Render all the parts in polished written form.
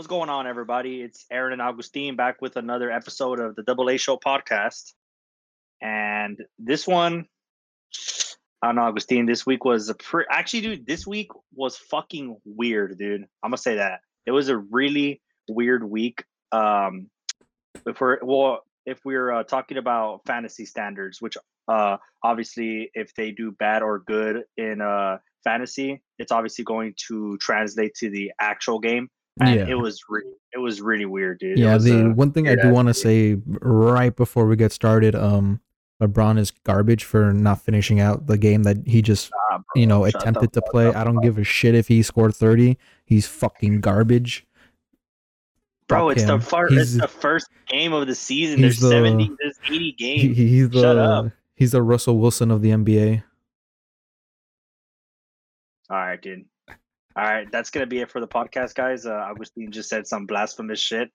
What's going on, everybody? It's Aaron and Augustine back with another episode of the Double A Show podcast. And this one, I don't know, Augustine, this week was this week was fucking weird, dude. I'm gonna say that. It was a really weird week. If we're talking about fantasy standards, which obviously if they do bad or good in fantasy, it's obviously going to translate to the actual game. And yeah, it was really weird, dude. Yeah, one thing I do want to say right before we get started, LeBron is garbage for not finishing out the game that he just attempted to play. I don't give a shit if he scored 30. He's fucking garbage. Bro, it's the first game of the season. There's 80 games. Shut up. He's the Russell Wilson of the NBA. All right, dude. All right, that's going to be it for the podcast, guys. Augustine just said some blasphemous shit.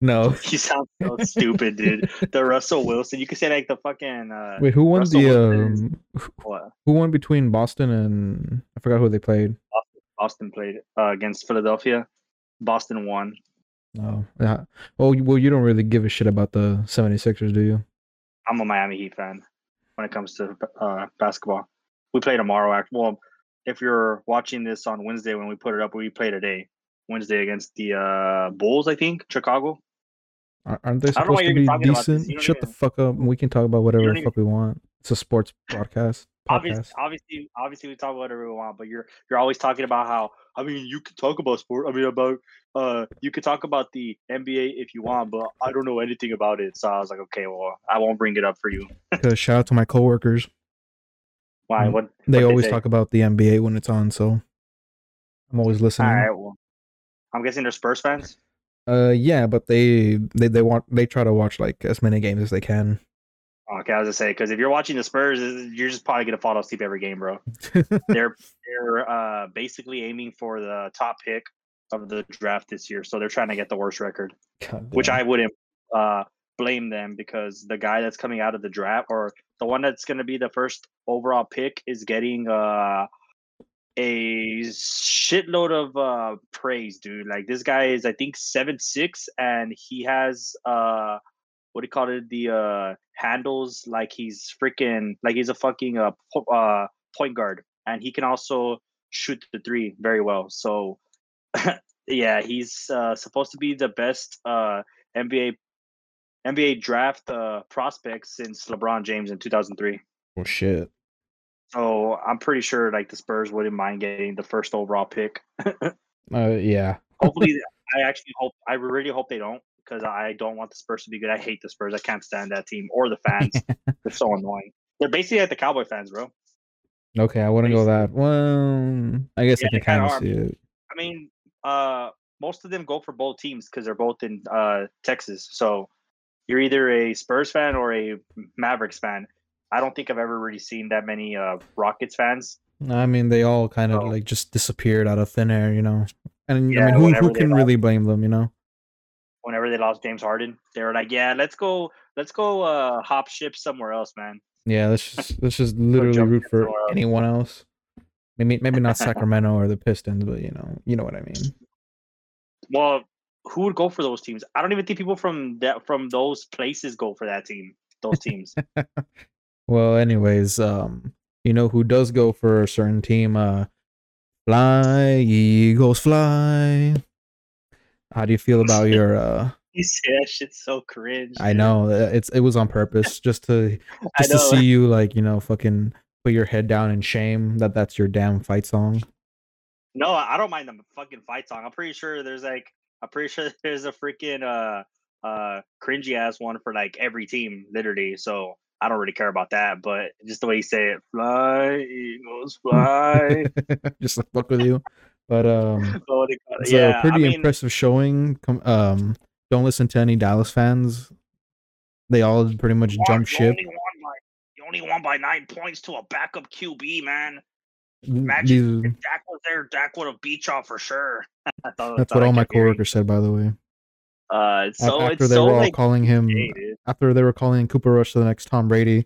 No. He sounds so stupid, dude. The Russell Wilson. You could say like the fucking... Wait, who won who won between Boston and... I forgot who they played. Boston played against Philadelphia. Boston won. Oh, yeah. Well, you don't really give a shit about the 76ers, do you? I'm a Miami Heat fan when it comes to basketball. We play tomorrow. Well, if you're watching this on Wednesday when we put it up, we play today, Wednesday, against the Bulls, I think, Chicago. Aren't they supposed to be decent? Shut the fuck up. We can talk about whatever the fuck we want. It's a sports broadcast. Obviously, we talk about whatever we want, but you're always talking about how, I mean, you can talk about sport. I mean, you could talk about the NBA if you want, but I don't know anything about it. So I was like, okay, well, I won't bring it up for you. Shout out to my coworkers. Why? What? They always talk about the NBA when it's on, so I'm always listening. All right. Well, I'm guessing they're Spurs fans. Yeah, but they try to watch like as many games as they can. Okay, I was gonna say, because if you're watching the Spurs, you're just probably gonna fall asleep every game, bro. They're basically aiming for the top pick of the draft this year, so they're trying to get the worst record, which I wouldn't blame them, because the guy that's coming out of the draft, or the one that's gonna be the first overall pick, is getting a shitload of praise, dude. Like, this guy is, I think, 7'6", and he has handles like he's a fucking point guard, and he can also shoot the three very well. So yeah, he's supposed to be the best NBA draft prospect since LeBron James in 2003. Oh shit. So I'm pretty sure like the Spurs wouldn't mind getting the first overall pick. Yeah. Hopefully. I really hope they don't, because I don't want the Spurs to be good. I hate the Spurs. I can't stand that team or the fans. They're so annoying. They're basically like the Cowboy fans, bro. Okay, I wouldn't go that. Well, I guess I can kind of see it. I mean, most of them go for both teams because they're both in Texas. So you're either a Spurs fan or a Mavericks fan. I don't think I've ever really seen that many Rockets fans. I mean, they all kind of like just disappeared out of thin air, you know. And yeah, I mean, who can really blame them, you know? Whenever they lost James Harden, they were like, "Yeah, let's go, hop ship somewhere else, man." Yeah, let's just literally root for anyone else. Maybe not Sacramento or the Pistons, but you know what I mean. Well, who would go for those teams? I don't even think people from those places go for that team. Those teams. Well, anyways, you know who does go for a certain team? Fly Eagles, fly. How do you feel about your? You say that shit's so cringe. I know, it was on purpose, just to see you like fucking put your head down in shame that that's your damn fight song. No, I don't mind the fucking fight song. I'm pretty sure there's a freaking cringy ass one for like every team, literally. So I don't really care about that, but just the way you say it, fly Eagles, fly. Just to fuck with you. But it's a pretty impressive showing. Don't listen to any Dallas fans. They all pretty much jump ship. You only won by 9 points to a backup QB, man. Imagine if Dak was there, Dak would have beat y'all for sure. That's what all my coworkers said, by the way. After they were calling Cooper Rush the next Tom Brady,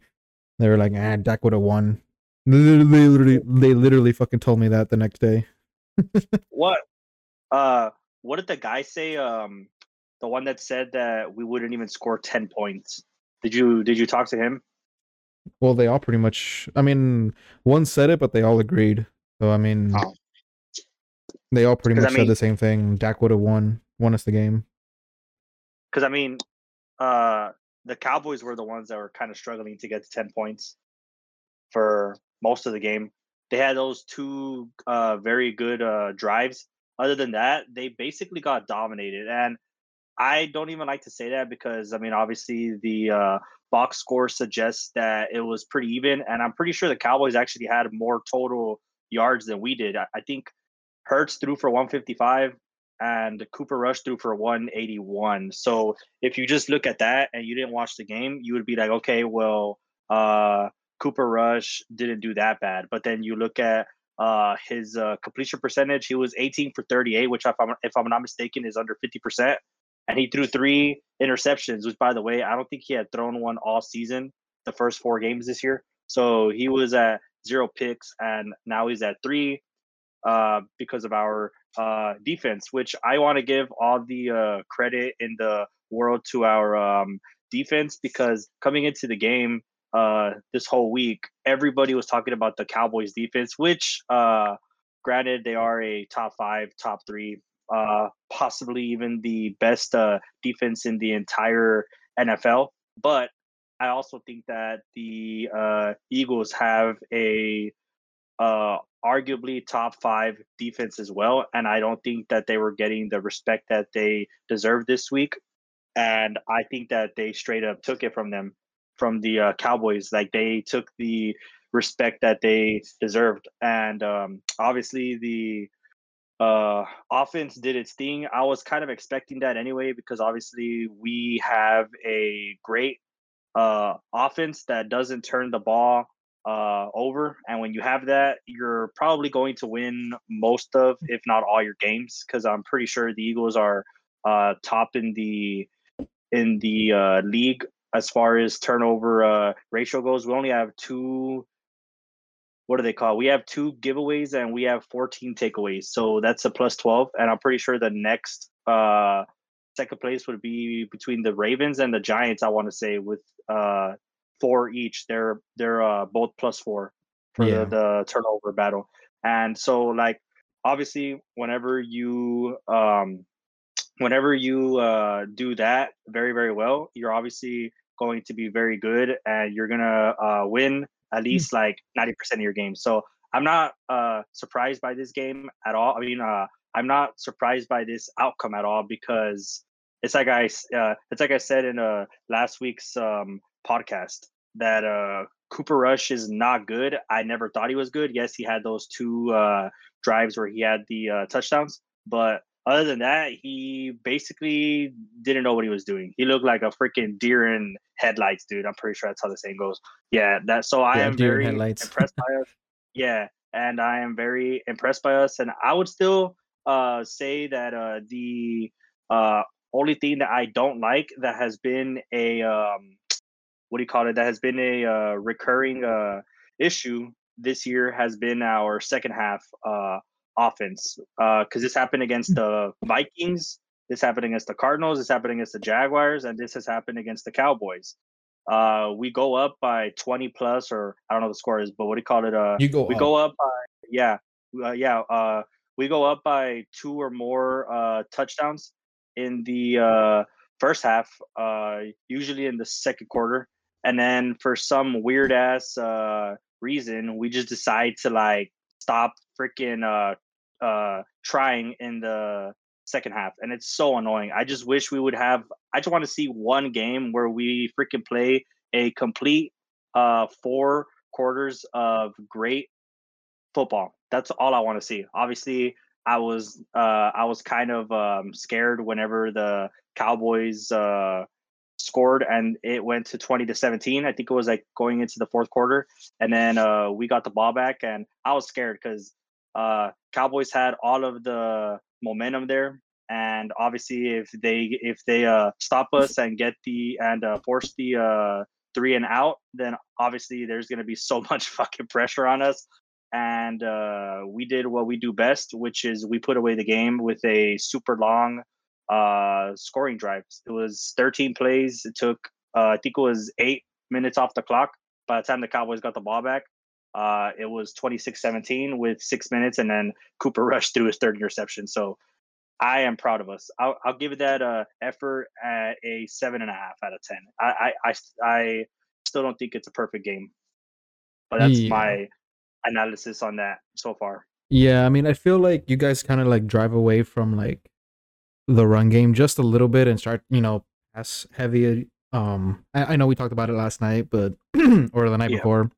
they were like, Dak would have won. They literally fucking told me that the next day. What? What did the guy say? The one that said that we wouldn't even score 10 points. Did you talk to him? Well, they all pretty much. I mean, one said it, but they all agreed. So I mean, they all pretty much said the same thing. Dak would have won us the game. Because I mean, the Cowboys were the ones that were kind of struggling to get to 10 points for most of the game. They had those two very good drives. Other than that, they basically got dominated. And I don't even like to say that because, I mean, obviously the box score suggests that it was pretty even. And I'm pretty sure the Cowboys actually had more total yards than we did. I think Hurts threw for 155 and Cooper Rush threw for 181. So if you just look at that and you didn't watch the game, you would be like, okay, well, Cooper Rush didn't do that bad. But then you look at his completion percentage. He was 18 for 38, which if I'm not mistaken is under 50%. And he threw 3 interceptions, which, by the way, I don't think he had thrown one all season, the first 4 games this year. So he was at 0 picks, and now he's at 3 because of our defense, which I want to give all the credit in the world to our defense, because coming into the game this whole week, everybody was talking about the Cowboys defense, which granted they are a top 5, top 3, possibly even the best defense in the entire NFL. But I also think that the Eagles have a arguably top 5 defense as well. And I don't think that they were getting the respect that they deserved this week. And I think that they straight up took it from them, from the Cowboys. Like, they took the respect that they deserved. And obviously the offense did its thing. I was kind of expecting that anyway, because obviously we have a great offense that doesn't turn the ball over. And when you have that, you're probably going to win most of, if not all, your games, because I'm pretty sure the Eagles are top in the league as far as turnover ratio goes. We only have 2. What do they call? We have 2 giveaways and we have 14 takeaways. So that's a plus 12. And I'm pretty sure the next second place would be between the Ravens and the Giants, I want to say, with 4 each. They're both plus 4 for the turnover battle. And so, like, obviously whenever you do that very, very well, you're obviously going to be very good and you're going to win at least like 90% of your games. So I'm not surprised by this game at all. I mean, I'm not surprised by this outcome at all, because it's like I said in last week's podcast that Cooper Rush is not good. I never thought he was good. Yes, he had those 2 drives where he had the touchdowns, but other than that, he basically didn't know what he was doing. He looked like a freaking deer in headlights, dude. I'm pretty sure that's how the saying goes. Yeah, I am very impressed by us. Yeah, and I am very impressed by us. And I would still say that the only thing that I don't like that has been a recurring issue this year has been our second half offense, because this happened against the Vikings, this happened against the Cardinals, this happened against the Jaguars, and this has happened against the Cowboys. We go up by 20 plus, or I don't know the score is, but we go up by 2 or more touchdowns in the first half, usually in the second quarter, and then for some weird ass reason we just decide to like stop freaking trying in the second half, and it's so annoying. I just want to see one game where we freaking play a complete 4 quarters of great football. That's all I want to see. Obviously, I was kind of scared whenever the Cowboys scored and it went to 20-17. I think it was like going into the fourth quarter, and then we got the ball back, and I was scared because Cowboys had all of the momentum there, and obviously if they stop us and force the 3 and out, then obviously there's going to be so much fucking pressure on us, And we did what we do best, which is we put away the game with a super long scoring drive. It was 13 plays. It took, I think it was 8 minutes off the clock. By the time the Cowboys got the ball back, it was 26-17 with 6 minutes, and then Cooper Rush threw his third interception. So I am proud of us. I'll give that effort at a 7.5 out of 10. I still don't think it's a perfect game, but that's my analysis on that so far. Yeah, I mean, I feel like you guys kind of like drive away from like the run game just a little bit and start, you know, pass heavy. I know we talked about it last night, but or the night before.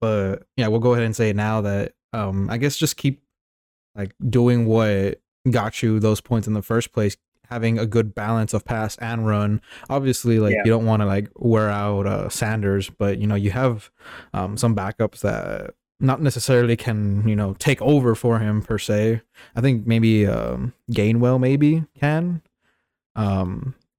But yeah, we'll go ahead and say now that I guess just keep like doing what got you those points in the first place, having a good balance of pass and run. Obviously, like you don't want to like wear out Sanders, but you know you have some backups that not necessarily can, you know, take over for him per se. I think maybe Gainwell maybe can.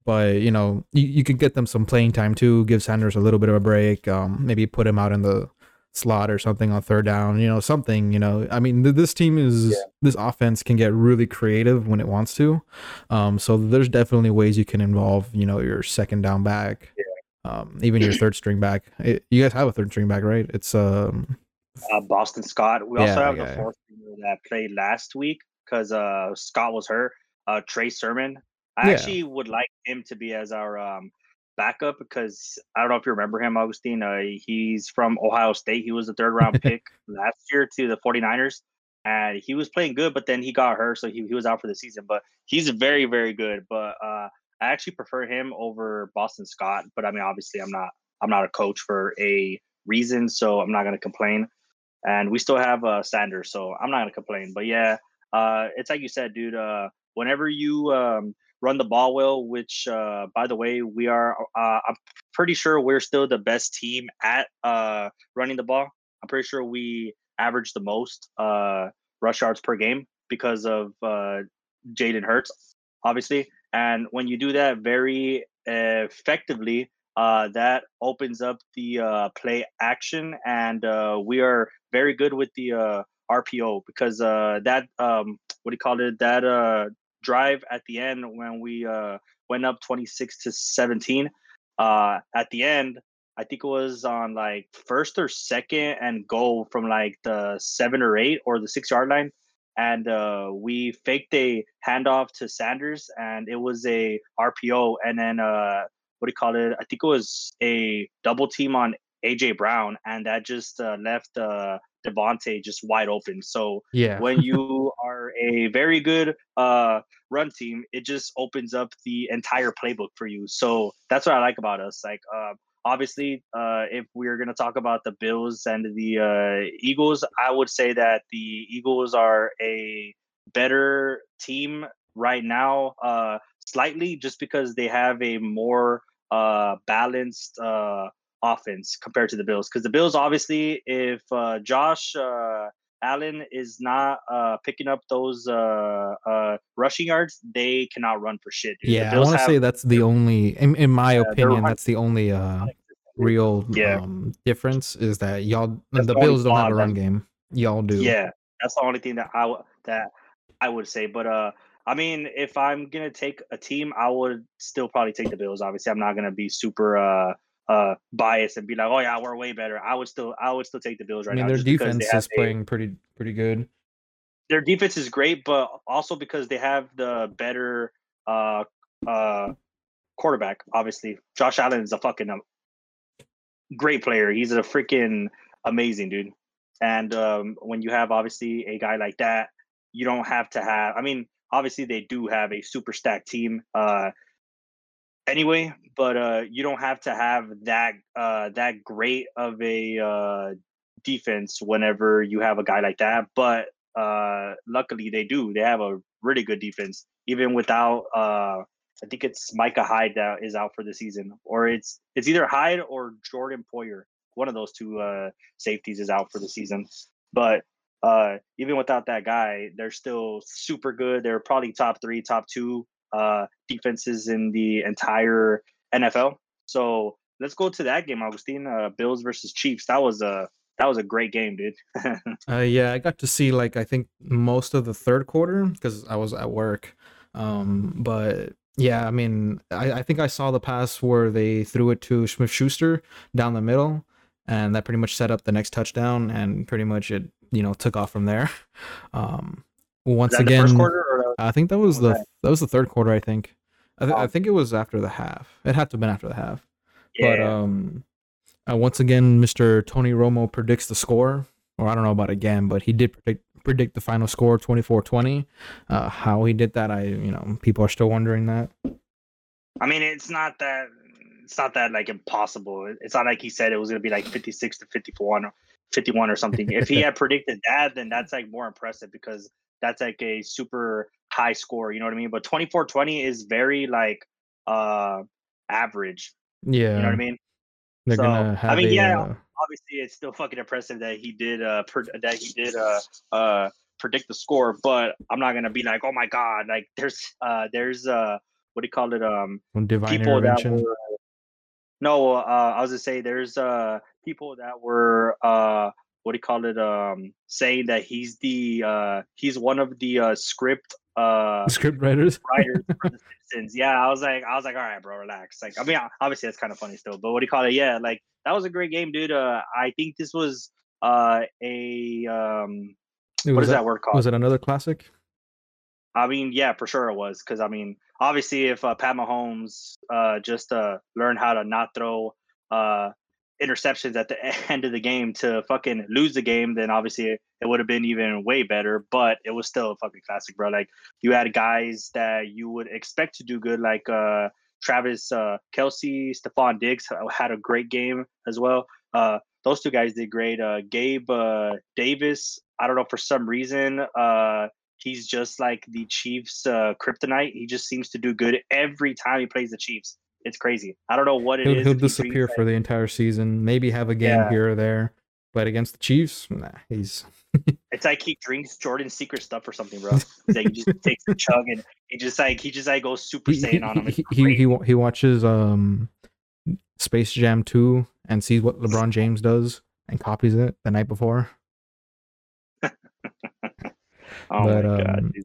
But, you know, you could get them some playing time too, give Sanders a little bit of a break, maybe put him out in the slot or something on third down, you know, something, you know, I mean, this team is, this offense can get really creative when it wants to. So there's definitely ways you can involve, you know, your second down back, even your third string back. You guys have a third string back, right? It's Boston Scott. We also have the fourth string that played last week because Scott was hurt. Trey Sermon. I actually would like him to be as our backup because I don't know if you remember him, Augustine. He's from Ohio State. He was the third-round pick last year to the 49ers, and he was playing good, but then he got hurt, so he was out for the season. But he's very, very good. But I actually prefer him over Boston Scott. But I mean, obviously, I'm not a coach for a reason, so I'm not going to complain. And we still have Sanders, so I'm not going to complain. But yeah, it's like you said, dude. Whenever you run the ball well, which, by the way, we are, I'm pretty sure we're still the best team at running the ball. I'm pretty sure we average the most rush yards per game because of Jalen Hurts, obviously. And when you do that very effectively, that opens up the play action. And we are very good with the RPO because that, what do you call it, that drive at the end when we went up 26-17 at the end, I think it was on like first or second and goal from like the 7 or 8 or the 6 yard line, and we faked a handoff to Sanders and it was a RPO, and then I think it was a double team on AJ Brown, and that just left Devontae just wide open. So when you are a very good run team, it just opens up the entire playbook for you. So that's what I like about us. Like obviously, if we're gonna talk about the Bills and the Eagles, I would say that the Eagles are a better team right now, slightly, just because they have a more balanced offense compared to the Bills, because the Bills, obviously, if Josh Allen is not picking up those rushing yards, they cannot run for shit, dude. Yeah, I want to say that's the only, in my opinion, that's the only real difference is that the Bills don't have a run game. Y'all do. Yeah, that's the only thing that I would say. But I mean, if I'm gonna take a team, I would still probably take the Bills. Obviously, I'm not gonna be super biased and be like, oh yeah, we're way better. I would still take the Bills right now. I mean, their defense is playing pretty good. Their defense is great, but also because they have the better quarterback. Obviously, Josh Allen is a fucking great player. He's a freaking amazing dude. And when you have obviously a guy like that, you don't have to have. I mean, obviously they do have a super stacked team. Anyway, but you don't have to have that great of a defense whenever you have a guy like that. But luckily they do. They have a really good defense, even without I think it's Micah Hyde that is out for the season, or it's either Hyde or Jordan Poyer. One of those two safeties is out for the season. But even without that guy, they're still super good. They're probably top 3, top 2. Defenses in the entire NFL. So let's go to that game, Augustine. Bills versus Chiefs. That was that was a great game, dude. Yeah, I got to see, like, I think most of the third quarter because I was at work. But yeah, I mean, I think I saw the pass where they threw it to Smith-Schuster down the middle, and that pretty much set up the next touchdown, and pretty much it, you know, took off from there. Once again, first quarter, or I think that was the third quarter. I think it was after the half. It had to have been after the half. Yeah. But once again, Mr. Tony Romo predicts the score, or I don't know about again, but he did predict the final score, 24-20. How he did that, people are still wondering that. I mean, it's not that like impossible. It's not like he said it was gonna be like 56-51 or something. If he had predicted that, then that's like more impressive because that's like a super high score, you know what I mean? But 24-20 is very like average. Yeah, you know what I mean? They're gonna have obviously it's still fucking impressive that he did predict the score, but I'm not gonna be like, oh my god, like there's what do you call it, divine intervention. I was gonna say there's people that were saying that he's one of the script writers for the Simpsons. Yeah, I was like, all right, bro, relax. Like, I mean, obviously that's kind of funny still, but what do you call it? Yeah, like that was a great game, dude. I think this was what is that word called? Was it another classic? I mean, yeah, for sure it was, because I mean, obviously if Pat Mahomes just learned how to not throw interceptions at the end of the game to fucking lose the game, then obviously it would have been even way better, but it was still a fucking classic, bro. Like, you had guys that you would expect to do good, like Travis Kelce, Stephon Diggs had a great game as well. Those two guys did great. Gabe Davis, I don't know, for some reason, he's just like the Chiefs kryptonite. He just seems to do good every time he plays the Chiefs. It's crazy. I don't know what it is. He'll disappear for the entire season. Maybe have a game here or there, but against the Chiefs, nah, he's. It's like he drinks Jordan's secret stuff or something, bro. Like, he just takes a chug and he just goes Super Saiyan on him. He watches Space Jam 2 and sees what LeBron James does and copies it the night before. My god. Dude.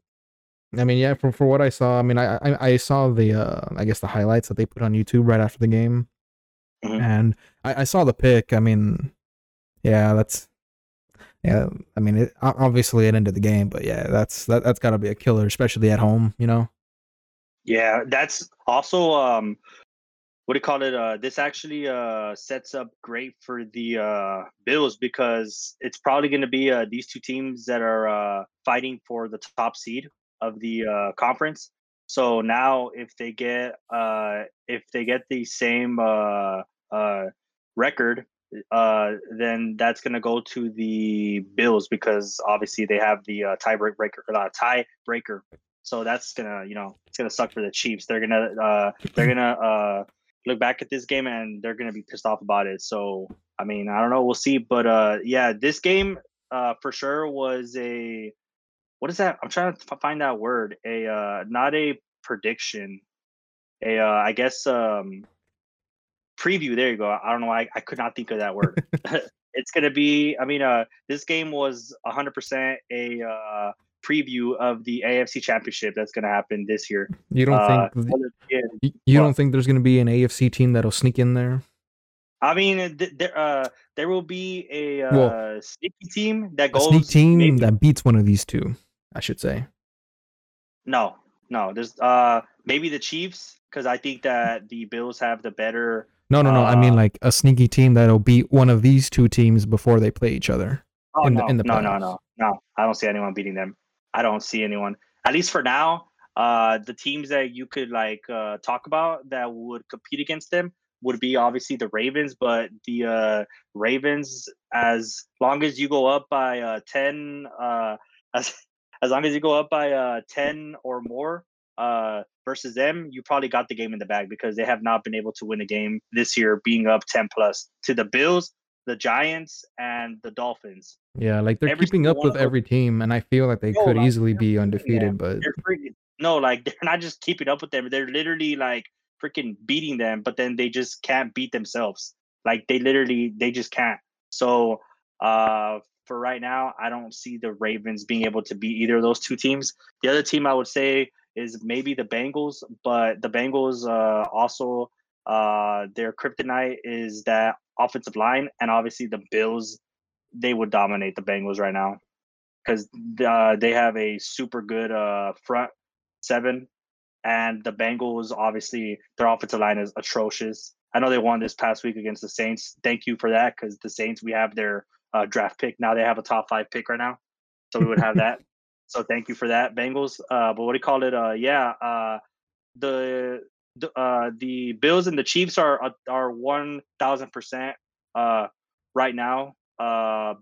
I mean, yeah. For what I saw, I mean, I saw the I guess the highlights that they put on YouTube right after the game, mm-hmm. and I saw the pick. I mean, yeah, I mean, obviously it ended the game, but yeah, that's got to be a killer, especially at home, you know. Yeah, that's also this actually sets up great for the Bills, because it's probably going to be these two teams that are fighting for the top seed of the conference. So now if they get the same record, then that's going to go to the Bills, because obviously they have the tiebreaker. So that's going to, it's going to suck for the Chiefs. They're going to look back at this game and they're going to be pissed off about it. So, I mean, I don't know, we'll see, but yeah, this game for sure was a, what is that? I'm trying to find that word. A not a prediction. A I guess preview. There you go. I don't know why I could not think of that word. It's gonna be. I mean, this game was 100% a preview of the AFC Championship that's gonna happen this year. You don't think? Don't think there's gonna be an AFC team that'll sneak in there? I mean, there will be a sneaky team that goes. A sneak team that beats one of these two, I should say. No. There's maybe the Chiefs, because I think that the Bills have the better. No. I mean, like a sneaky team that'll beat one of these two teams before they play each other. No. I don't see anyone beating them. At least for now. The teams that you could talk about that would compete against them would be obviously the Ravens, but the Ravens, as long as you go up by 10, as long as you go up by 10 or more versus them, you probably got the game in the bag, because they have not been able to win a game this year being up 10 plus to the Bills, the Giants, and the Dolphins. Yeah, like they're keeping up with every team, and I feel like they could easily be undefeated, but they're not just keeping up with them. They're literally like freaking beating them, but then they just can't beat themselves. Like they just can't. So For right now, I don't see the Ravens being able to beat either of those two teams. The other team I would say is maybe the Bengals, but the Bengals also their kryptonite is that offensive line, and obviously the Bills, they would dominate the Bengals right now because they have a super good front seven, and the Bengals, obviously, their offensive line is atrocious. I know they won this past week against the Saints. Thank you for that, because the Saints, we have their draft pick. Now they have a top five pick right now. So we would have that. So thank you for that, Bengals. But what do you call it? The Bills and the Chiefs are 1,000% right now,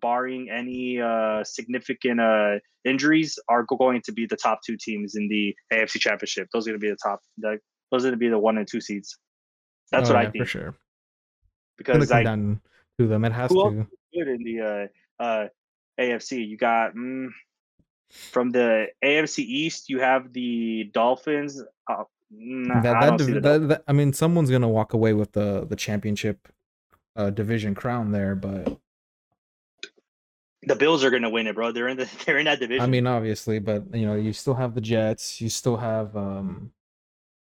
barring any significant injuries, are going to be the top two teams in the AFC Championship. Those are going to be those are going to be the 1 and 2 seeds. That's what I think. For sure. Because I done to them. It has to. Good in the AFC, you got from the AFC East, you have the Dolphins. I mean, someone's gonna walk away with the championship division crown there, but the Bills are gonna win it, bro. They're in that division. I mean, obviously, but you know, you still have the Jets, you still have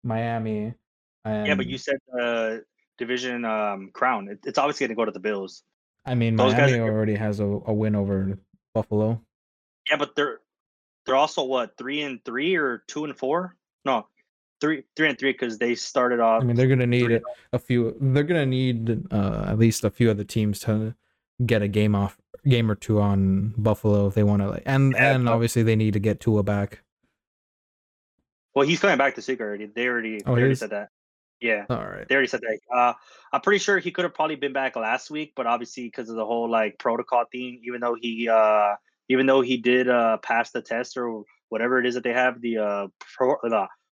Miami. And... Yeah, but you said division crown. It's obviously gonna go to the Bills. I mean, those Miami already has a win over Buffalo. Yeah, but they're also what, 3-3 or 2-4? No, 3-3 because they started off. I mean, they're gonna need a few. They're gonna need at least a few other teams to get a game or two on Buffalo if they want to. Like, and obviously they need to get Tua back. Well, he's coming back this week already. They already said that. Yeah, all right. They already said that. I'm pretty sure he could have probably been back last week, but obviously because of the whole like protocol thing, even though he did pass the test or whatever it is that they have the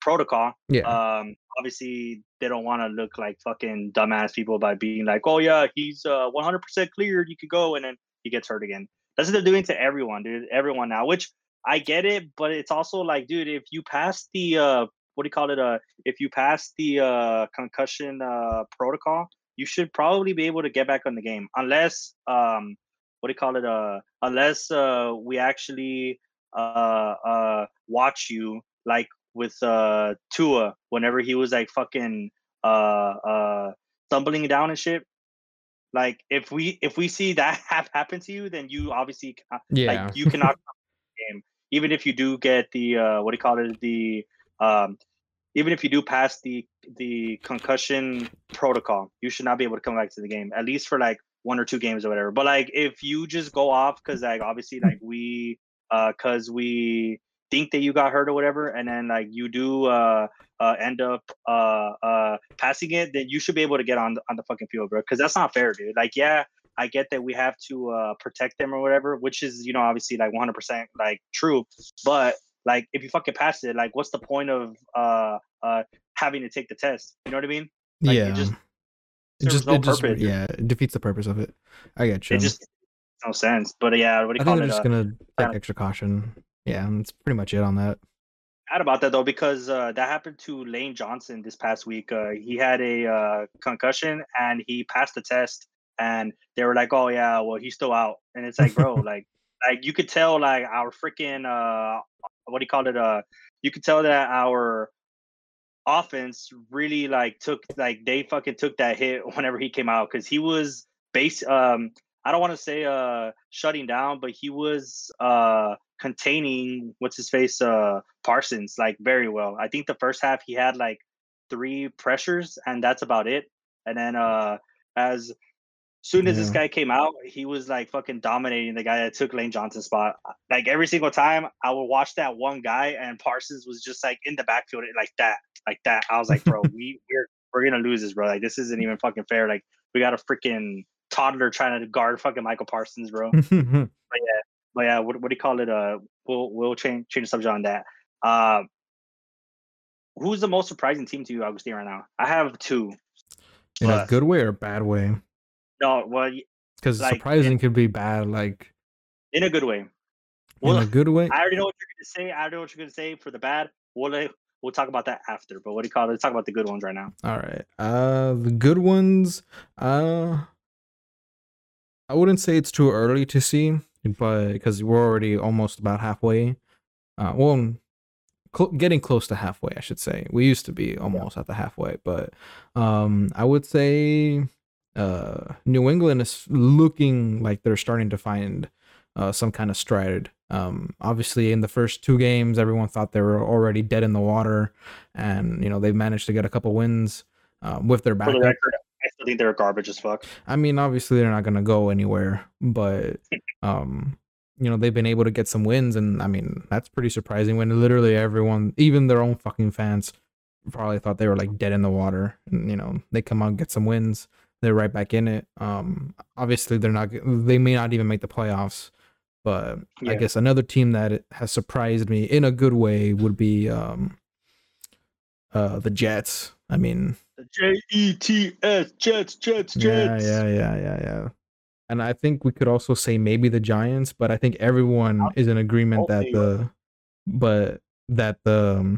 protocol. Yeah. Obviously they don't want to look like fucking dumbass people by being like, oh yeah, he's 100% cleared, you could go, and then he gets hurt again. That's what they're doing to everyone, dude. Everyone now, which I get it, but it's also like, dude, if you pass the if you pass the concussion protocol, you should probably be able to get back on the game, unless we actually watch you like with Tua whenever he was like fucking stumbling down and shit. Like if we see that happen to you, then you obviously you cannot the game, even if you do get the even if you do pass the concussion protocol, you should not be able to come back to the game, at least for like 1 or 2 games or whatever. But like if you just go off because like obviously like we think that you got hurt or whatever, and then like you do end up passing it, then you should be able to get on the fucking field, bro. Because that's not fair, dude. Like, yeah, I get that we have to protect them or whatever, which is, you know, obviously like 100% like true, but. Like, if you fucking pass it, like, what's the point of having to take the test? You know what I mean? Like, yeah. It just serves no purpose. Yeah, it defeats the purpose of it. I get you. It just makes no sense. But, yeah, what do you call it? I'm just going to take extra caution. Yeah, that's pretty much it on that. Bad about that, though, because that happened to Lane Johnson this past week. He had a concussion, and he passed the test. And they were like, oh, yeah, well, he's still out. And it's like, bro, like you could tell, like, our freaking you could tell that our offense really took that hit whenever he came out, because he was I don't want to say shutting down, but he was containing Parsons like very well. I think the first half he had like 3 pressures, and that's about it. And then as soon as this guy came out, he was like fucking dominating the guy that took Lane Johnson's spot. Like every single time I would watch that one guy, and Parsons was just like in the backfield like that. I was like, bro, we're gonna lose this, bro. Like, this isn't even fucking fair. Like, we got a freaking toddler trying to guard fucking Michael Parsons, bro. But yeah, what do you call it? We'll change the subject on that. Who's the most surprising team to you, Augustine, right now? I have 2. In a good way or a bad way? No, well, because like, surprising could be bad, like in a good way. Well, in a good way. I already know what you're gonna say. I already know what you're gonna say for the bad. We'll talk about that after. But what do you call it? Let's talk about the good ones right now. All right. The good ones. I wouldn't say it's too early to see, but because we're already almost about halfway. Getting close to halfway, I should say. We used to be almost at the halfway, but I would say New England is looking like they're starting to find some kind of stride. Obviously, in the first two games, everyone thought they were already dead in the water, and you know they've managed to get a couple wins with their backup. For the record, I still think they're garbage as fuck. I mean, obviously they're not going to go anywhere, but you know, they've been able to get some wins, and I mean that's pretty surprising when literally everyone, even their own fucking fans, probably thought they were like dead in the water. And you know, they come out and get some wins, they're right back in it. Obviously they're not, they may not even make the playoffs, but yeah. I guess another team that has surprised me in a good way would be the Jets. I mean, Jets, Jets. Yeah. And I think we could also say maybe the Giants, but I think everyone is in agreement that the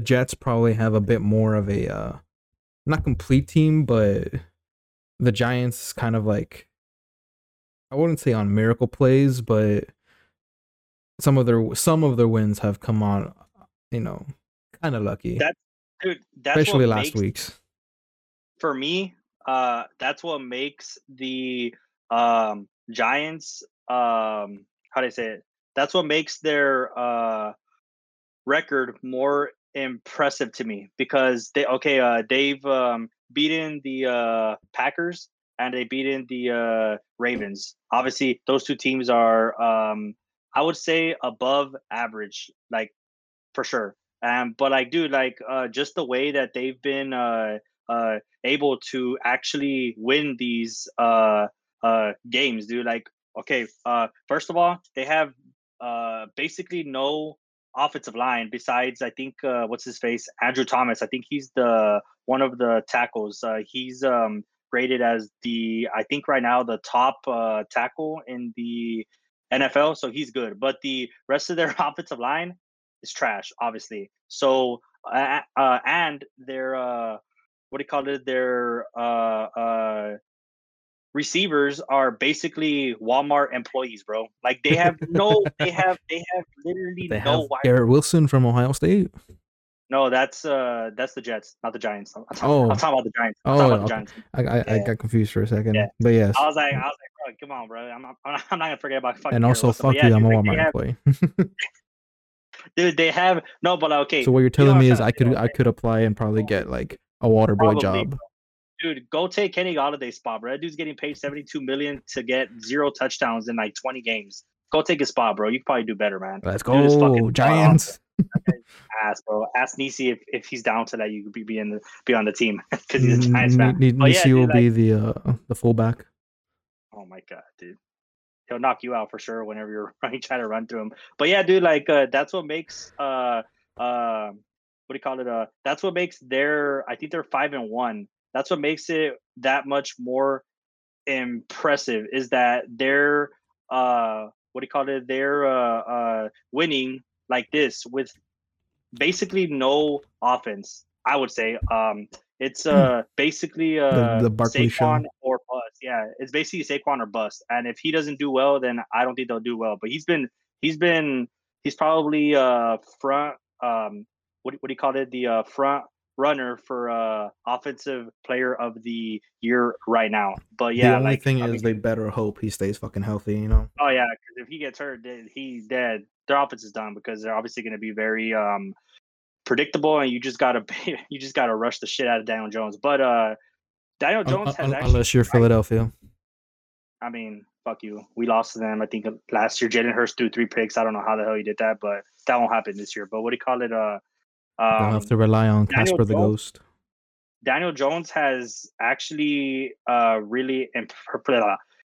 Jets probably have a bit more of a not complete team, but the Giants kind of like, I wouldn't say on miracle plays, but some of their wins have come on, you know, kind of lucky. That's especially last week's. For me, that's what makes the Giants how do I say it? That's what makes their record more impressive to me, because they've beaten the Packers and they beaten the Ravens. Obviously, those two teams are I would say above average, like for sure. But like, dude, like just the way that they've been able to actually win these games, dude. Like, okay, first of all, they have basically no offensive line besides, I think, what's his face, Andrew Thomas. I think he's one of the tackles. He's rated as I think right now the top tackle in the NFL, so he's good. But the rest of their offensive line is trash, obviously. So and their receivers are basically Walmart employees, bro. Like they have Garrett Wilson from Ohio State. No, that's the Jets, not the Giants. I'm talking about the Giants. I got confused for a second. Yeah. But yes, I was like, bro, come on, bro. I'm not gonna forget about fucking. And also, fuck you, I'm a Walmart employee. Dude, they have no, but okay. So what you're telling me is I could apply and probably get like a water boy job. Bro. Dude, go take Kenny Galladay's spot, bro. That dude's getting paid $72 million to get 0 touchdowns in like 20 games. Go take his spot, bro. You could probably do better, man. Let's go, Giants. Ass, bro. Ask Nisi if he's down to that. You could be on the team because he's a Giants fan. Nisi will be the fullback. Oh my god, dude. He'll knock you out for sure whenever you're trying to run through him. But yeah, dude, like that's what makes that's what makes their, I think they're 5-1. That's what makes it that much more impressive, is that they're they're winning like this with basically no offense. I would say it's basically the Saquon or bust. Yeah, it's basically Saquon or bust. And if he doesn't do well, then I don't think they'll do well. But he's probably front. The front runner for offensive player of the year right now. But yeah, the only thing is they better hope he stays fucking healthy, you know. Oh yeah, because if he gets hurt, then he's dead. Their offense is done, because they're obviously going to be very predictable, and you just gotta rush the shit out of Daniel Jones. But Daniel Jones has actually, unless you're Philadelphia. I mean, fuck you. We lost to them. I think last year Jalen Hurts threw 3 picks. I don't know how the hell he did that, but that won't happen this year. But don't have to rely on Casper the Ghost. Daniel Jones has actually really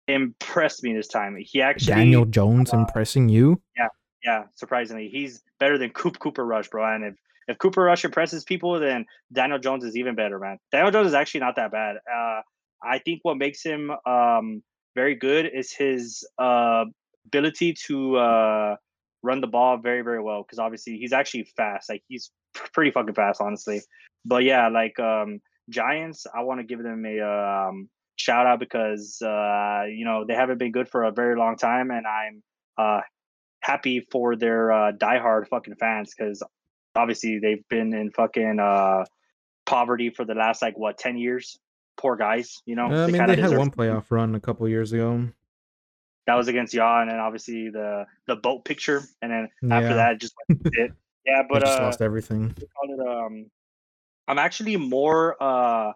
impressed me this time. He actually Daniel Jones impressing you? Yeah. Surprisingly, he's better than Cooper Rush, bro. And if Cooper Rush impresses people, then Daniel Jones is even better, man. Daniel Jones is actually not that bad. I think what makes him very good is his ability to run the ball very, very well, because obviously he's actually fast. Like, he's pretty fucking fast, honestly. But yeah, like Giants, I want to give them a shout out because, you know, they haven't been good for a very long time. And I'm happy for their diehard fucking fans because obviously they've been in fucking poverty for the last, 10 years? Poor guys, you know? I mean, they had one playoff run a couple years ago. That was against y'all, and then obviously the boat picture, and then after that, just yeah. But just lost everything. I'm actually more I'm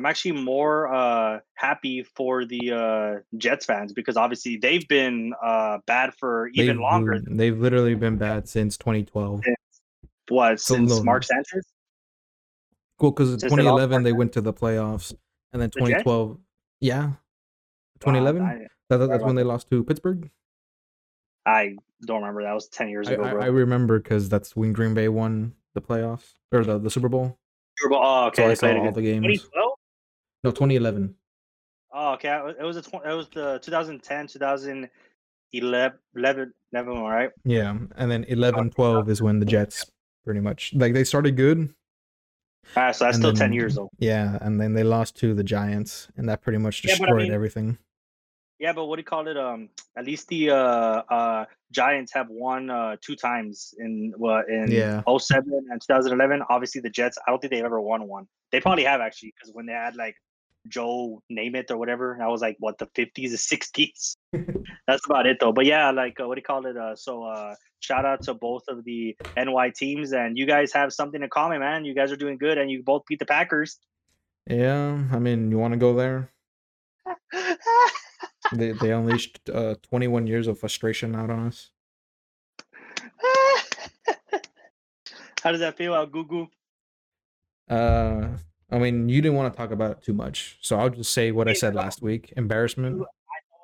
actually more happy for the Jets fans because obviously they've been bad for even longer. They've literally been bad since 2012. Since Mark Sanchez? Cool, because in 2011 they went to the playoffs, and then 2012, 2011? That's when they lost to Pittsburgh? I don't remember. That was 10 years ago, bro. I remember because that's when Green Bay won the playoffs, or the Super Bowl. Super Bowl, oh, okay. So I saw all the games. 2012? No, 2011. Oh, okay. It was the 2010, 2011, all right? Yeah, and then 11, 12 is when the Jets pretty much, they started good. All right, so that's still 10 years old. Yeah, and then they lost to the Giants, and that pretty much destroyed everything. Yeah, but what do you call it? At least the Giants have won two times in 2007 and 2011. Obviously, the Jets, I don't think they've ever won one. They probably have, actually, because when they had, Joe Namath or whatever, I was like, what, the 50s, the 60s? That's about it, though. But, yeah, what do you call it? Shout out to both of the NY teams, and you guys have something in common, man. You guys are doing good, and you both beat the Packers. Yeah, I mean, you want to go there? They unleashed 21 years of frustration out on us. How does that feel, Al Gugu? I mean, you didn't want to talk about it too much, so I'll just say what I said last week. Embarrassment.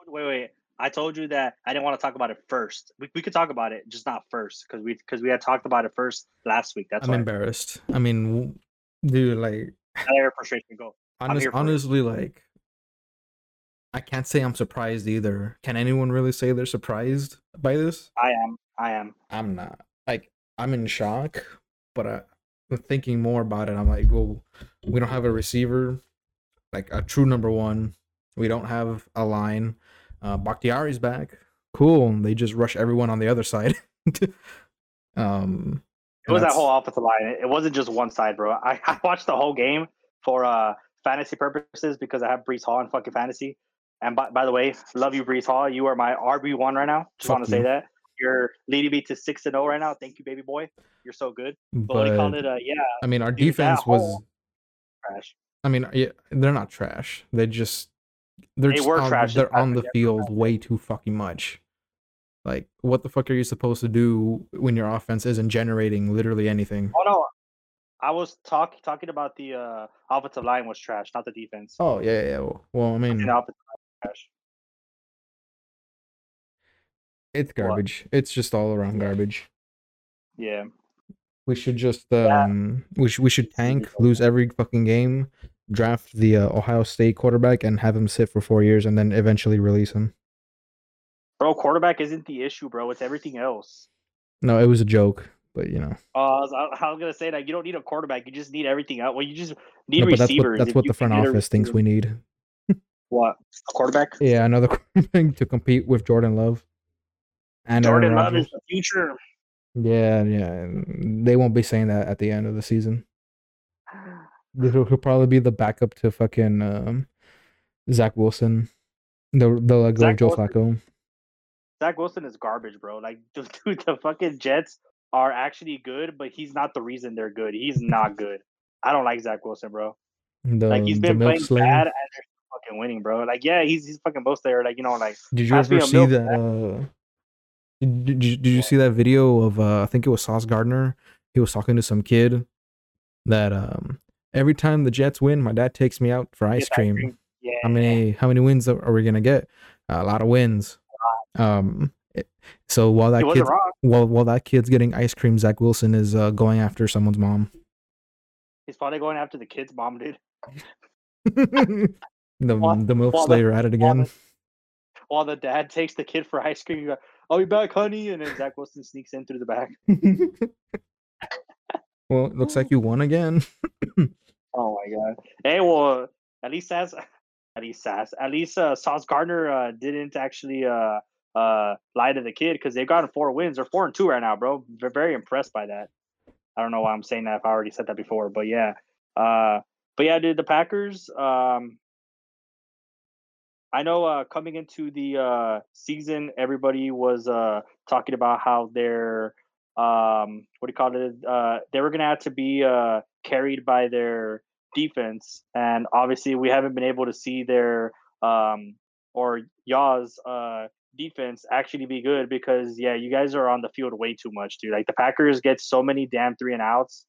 Wait. I told you that I didn't want to talk about it first. We could talk about it, just not first, because we had talked about it first last week. That's why. I'm embarrassed. I mean, dude, go. Honestly, I can't say I'm surprised either. Can anyone really say they're surprised by this? I am. I'm not. I'm in shock, but thinking more about it, I'm like, well, we don't have a receiver, a true number one. We don't have a line. Bakhtiari's back. Cool. They just rush everyone on the other side. It was that whole offensive line. It wasn't just one side, bro. I watched the whole game for fantasy purposes because I have Breece Hall in fucking fantasy. And by the way, love you, Breece Hall. You are my RB1 right now. Just want to say that. You're leading me to 6-0 right now. Thank you, baby boy. You're so good. But called it I mean, our defense was trash. I mean, yeah, they're not trash. They're on the field way too fucking much. What the fuck are you supposed to do when your offense isn't generating literally anything? Oh, no. I was talking about the offensive line was trash, not the defense. Oh, yeah. Well, I mean... the offensive line was trash. It's garbage. What? It's just all around garbage. Yeah. We should just... We should tank, lose every fucking game... draft the Ohio State quarterback and have him sit for 4 years and then eventually release him. Bro, quarterback isn't the issue, bro. It's everything else. No, it was a joke, but you know. I was going to say that you don't need a quarterback. You just need everything else. Well, you just need receivers. That's what the front office thinks we need. What? A quarterback? Yeah, another quarterback to compete with Jordan Love. And Jordan Love is the future. Yeah. They won't be saying that at the end of the season. He'll probably be the backup to fucking Zach Wilson. They'll go with Joe Flacco. Zach Wilson is garbage, bro. Dude, the fucking Jets are actually good, but he's not the reason they're good. He's not good. I don't like Zach Wilson, bro. He's been playing bad and they're fucking winning, bro. He's fucking both there. Did you ever see that? Did you see that video of I think it was Sauce Gardner? He was talking to some kid that every time the Jets win, my dad takes me out for ice cream. Yeah. How many wins are we gonna get? A lot of wins. So while that kid's getting ice cream, Zach Wilson is going after someone's mom. He's probably going after the kid's mom, dude. the MILFs later at it again. While the dad takes the kid for ice cream, you go, "I'll be back, honey," and then Zach Wilson sneaks in through the back. Well, it looks like you won again. Oh my god! Hey, well, At least Sauce Gardner didn't actually lie to the kid, because they've gotten 4 wins. They're 4-2 right now, bro. They're very impressed by that. I don't know why I'm saying that if I already said that before, but yeah. Dude, the Packers, I know coming into the season, everybody was talking about how they're they were going to have to be carried by their defense, and obviously we haven't been able to see their defense actually be good, because you guys are on the field way too much, dude. Like, the Packers get so many damn 3-and-outs,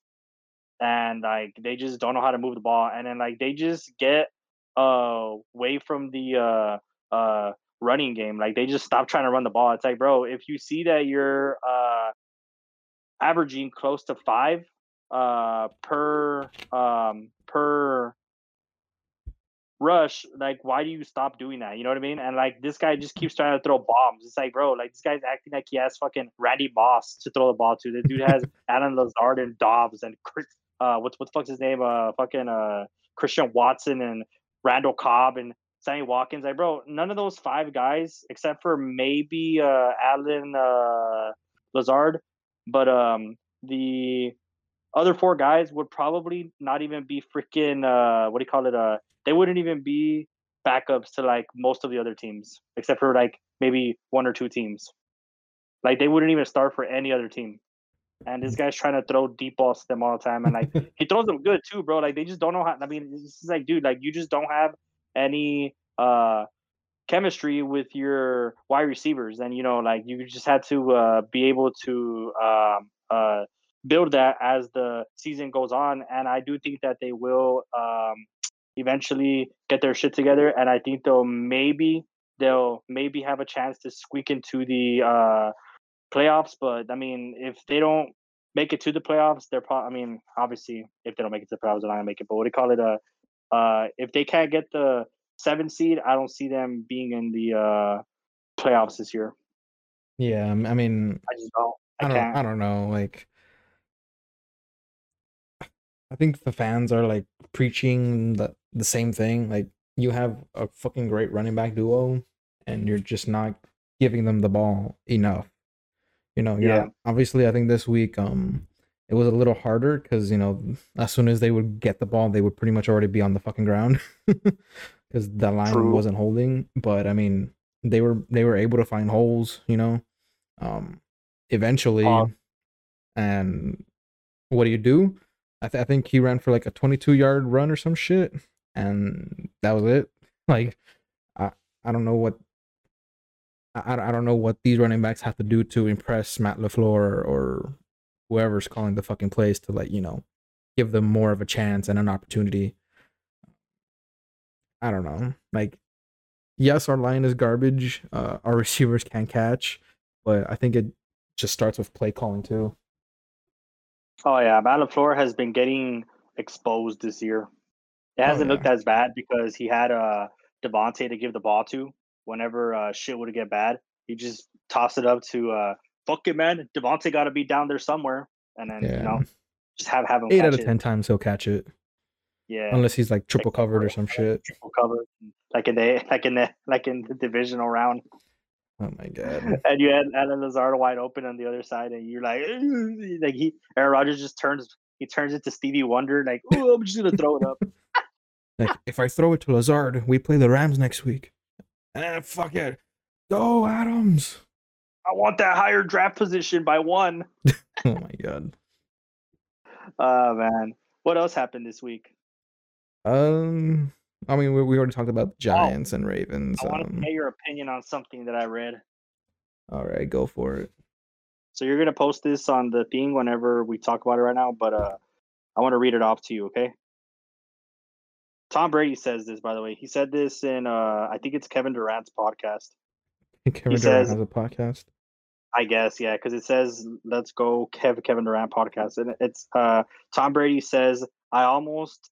and like they just don't know how to move the ball, and then like they just get away from the running game. Like, they just stop trying to run the ball. It's like, bro, if you see that you're averaging close to 5 per rush, like, why do you stop doing that? You know what I mean? And like, this guy just keeps trying to throw bombs. It's like, bro, like, this guy's acting like he has fucking Randy Moss to throw the ball to. The dude has Allen Lazard and Dobbs and what the fuck's his name? Christian Watson and Randall Cobb and Sammy Watkins. Like, bro, none of those 5 guys, except for maybe Allen Lazard, but the other 4 guys would probably not even be freaking they wouldn't even be backups to like most of the other teams, except for like maybe 1 or 2 teams. Like, they wouldn't even start for any other team. And this guy's trying to throw deep balls to them all the time, and like he throws them good too, bro. Like, they just don't know how. I mean, it's like, dude, like, you just don't have any chemistry with your wide receivers, and you know, like, you just had to be able to build that as the season goes on. And I do think that they will eventually get their shit together, and I think they'll maybe have a chance to squeak into the playoffs. But I mean, if they don't make it to the playoffs, they're probably, I mean, obviously if they don't make it to the playoffs, they're not gonna make it, but if they can't get the 7th seed, I don't see them being in the playoffs this year. Yeah, I mean, I just don't. I don't know. Like, I think the fans are like preaching the same thing. Like, you have a fucking great running back duo, and you're just not giving them the ball enough. You know, yeah. Obviously, I think this week it was a little harder because, you know, as soon as they would get the ball, they would pretty much already be on the fucking ground because the line wasn't holding. But I mean, they were able to find holes, you know, eventually. And what do? I think he ran for like a 22-yard run or some shit, and that was it. Like, I don't know what these running backs have to do to impress Matt LaFleur or whoever's calling the fucking plays to, like, you know, give them more of a chance and an opportunity. I don't know. Like, yes, our line is garbage. Our receivers can't catch, but I think it just starts with play calling too. Oh yeah, Matt LaFleur has been getting exposed this year. It hasn't looked as bad because he had Devontae to give the ball to. Whenever shit would get bad, he just tossed it up to fuck it, man. Devontae got to be down there somewhere, and then you know, just have him. 8 out of 10 times he'll catch it. Yeah, unless he's like triple covered or some shit. Triple covered, like in the divisional round. Oh my god! And you had Allen Lazard wide open on the other side, and you're like, Aaron Rodgers just turns it to Stevie Wonder, like, oh, I'm just gonna throw it up. Like, if I throw it to Lazard, we play the Rams next week. Fuck it, go Adams! I want that higher draft position by 1. Oh my god! Oh man, what else happened this week? I mean, we already talked about Giants and Ravens. I want to get your opinion on something that I read. All right, go for it. So you're going to post this on the thing whenever we talk about it right now, but I want to read it off to you, okay? Tom Brady says this, by the way. He said this in, I think it's Kevin Durant's podcast. Kevin Durant has a podcast? I guess, yeah, because it says, let's go Kevin Durant podcast. And it's Tom Brady says, I almost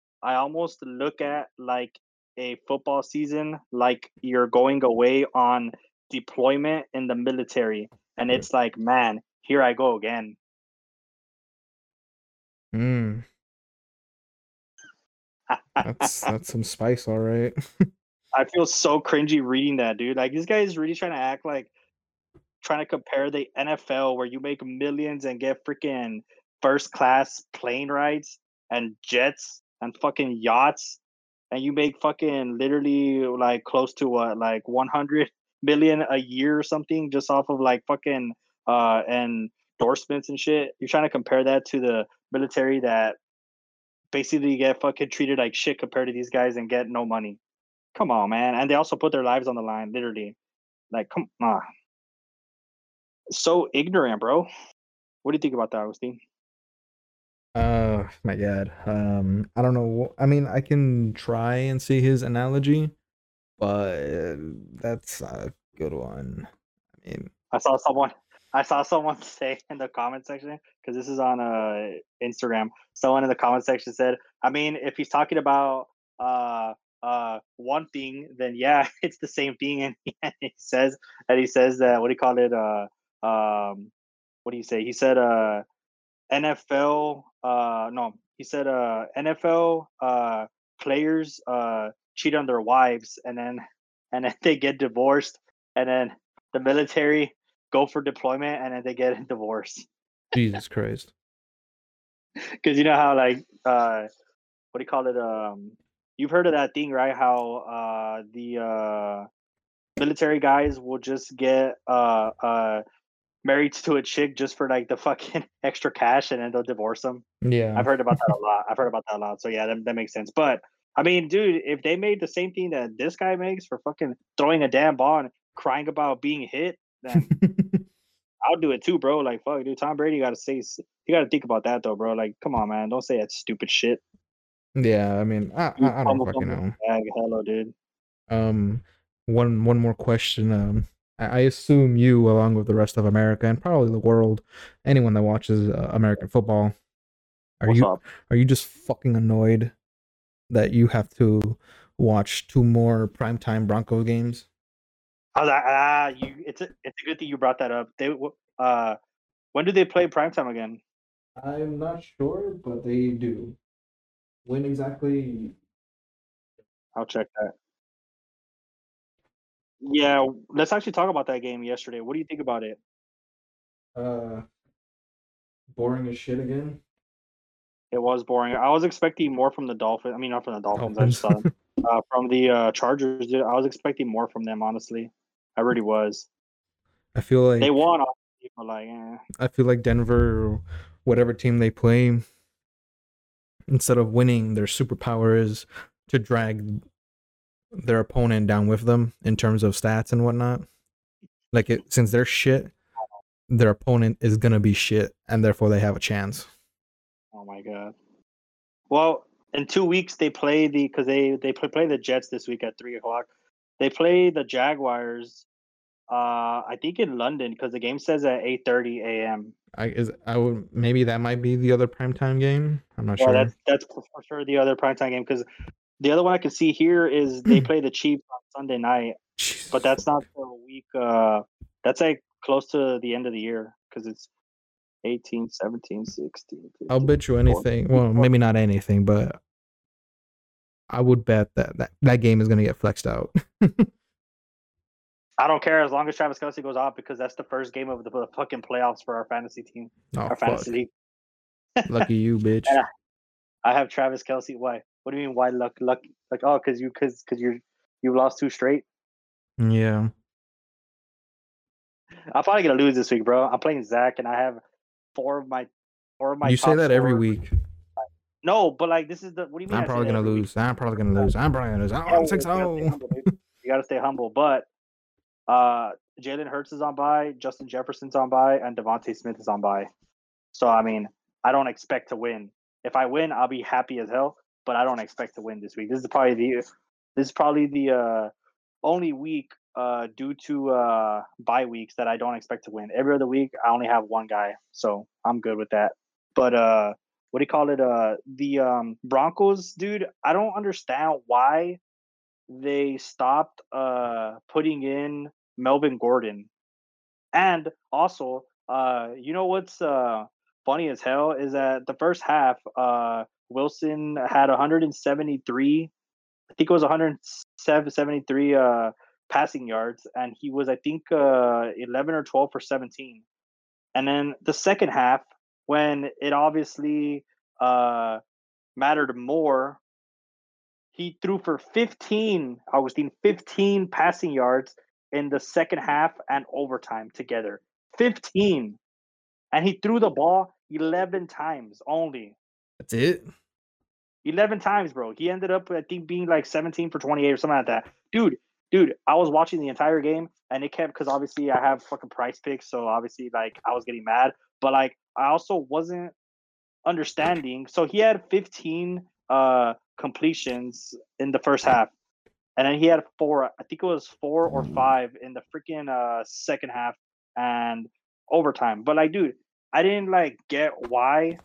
look at like a football season like you're going away on deployment in the military. And it's like, man, here I go again. That's some spice, all right. I feel so cringy reading that, dude. Like, this guy is really trying to act like trying to compare the NFL, where you make millions and get freaking first class plane rides and jets and fucking yachts, and you make fucking literally like close to what, like 100 million a year or something, just off of like fucking endorsements and shit. You're trying to compare that to the military that basically get fucking treated like shit compared to these guys and get no money. Come on, man. And they also put their lives on the line, literally. Like, come on. So ignorant, bro. What do you think about that, Agustin? My God. I don't know. I mean, I can try and see his analogy, but that's a good one. I mean, I saw someone say in the comment section, because this is on Instagram. Someone in the comment section said, I mean, if he's talking about one thing, then yeah, it's the same thing. And he says that, what do you call it? What do you say? He said NFL players cheat on their wives and then they get divorced, and then the military go for deployment, and then they get a divorce. Jesus Christ. Because you know how, like, what do you call it? You've heard of that thing, right? How the military guys will just get married to a chick just for like the fucking extra cash, and then they'll divorce them. Yeah. I've heard about that a lot. So yeah, that makes sense. But I mean, dude, if they made the same thing that this guy makes for fucking throwing a damn ball and crying about being hit, then I'll do it too, bro. Like, fuck, dude, Tom Brady you gotta think about that though, bro. Like, come on, man, don't say that stupid shit. Yeah, I mean, I don't fucking know. Hello, dude. One more question. I assume you, along with the rest of America and probably the world, anyone that watches American football, are you just fucking annoyed that you have to watch two more primetime Broncos games? It's a good thing you brought that up. They when do they play primetime again? I'm not sure, but they do. When exactly? I'll check that. Yeah, let's actually talk about that game yesterday. What do you think about it? Boring as shit again. It was boring. I was expecting more from the Dolphins. I mean, not from the Dolphins. I just saw them. From the Chargers, dude, I was expecting more from them, honestly. I really was. I feel like they won, but like, eh. I feel like Denver, or whatever team they play, instead of winning, their superpower is to drag their opponent down with them in terms of stats and whatnot. Like, since they're shit, their opponent is gonna be shit, and therefore they have a chance. Oh my God. Well, in 2 weeks they play because they play the Jets this week at 3:00. They play the Jaguars, I think in London, because the game says at 8:30 a.m. Maybe that might be the other primetime game. I'm not sure. That's for sure the other primetime game, because the other one I can see here is they play the Chiefs on Sunday night, but that's not for a week. That's like close to the end of the year, because it's 18, 17, 16. 15, I'll bet you anything. 14. Well, maybe not anything, but I would bet that game is going to get flexed out. I don't care as long as Travis Kelce goes out, because that's the first game of the fucking playoffs for our fantasy team. Oh, our fantasy league. Lucky you, bitch. Yeah. I have Travis Kelce. Why? What do you mean? Why lucky? Like, oh, because you lost two straight. Yeah. I'm probably gonna lose this week, bro. I'm playing Zach, and I have four of my. You say that every week. No, but like, this is the. What do you mean? I'm probably gonna lose. I'm 6-0. You gotta stay humble, but. Jalen Hurts is on bye, Justin Jefferson's on bye, and Devontae Smith is on bye. So, I mean, I don't expect to win. If I win, I'll be happy as hell, but I don't expect to win this week. This is probably the only week due to bye weeks that I don't expect to win. Every other week, I only have one guy, so I'm good with that. But what do you call it? The Broncos, dude, I don't understand why they stopped putting in Melvin Gordon. And also, you know what's funny as hell is that the first half, Wilson had 173, I think it was 173 passing yards, and he was, I think, 11 or 12 for 17. And then the second half, when it obviously mattered more, he threw for 15, Augustine, 15 passing yards in the second half and overtime together. 15. And he threw the ball 11 times only. That's it? 11 times, bro. He ended up, I think, being like 17 for 28 or something like that. Dude, I was watching the entire game, and it kept, because obviously I have fucking price picks, so obviously, like, I was getting mad. But, like, I also wasn't understanding. So he had 15 completions in the first half. And then he had four, I think it was 4 or 5 in the freaking second half and overtime. But, like, dude, I didn't, like, get why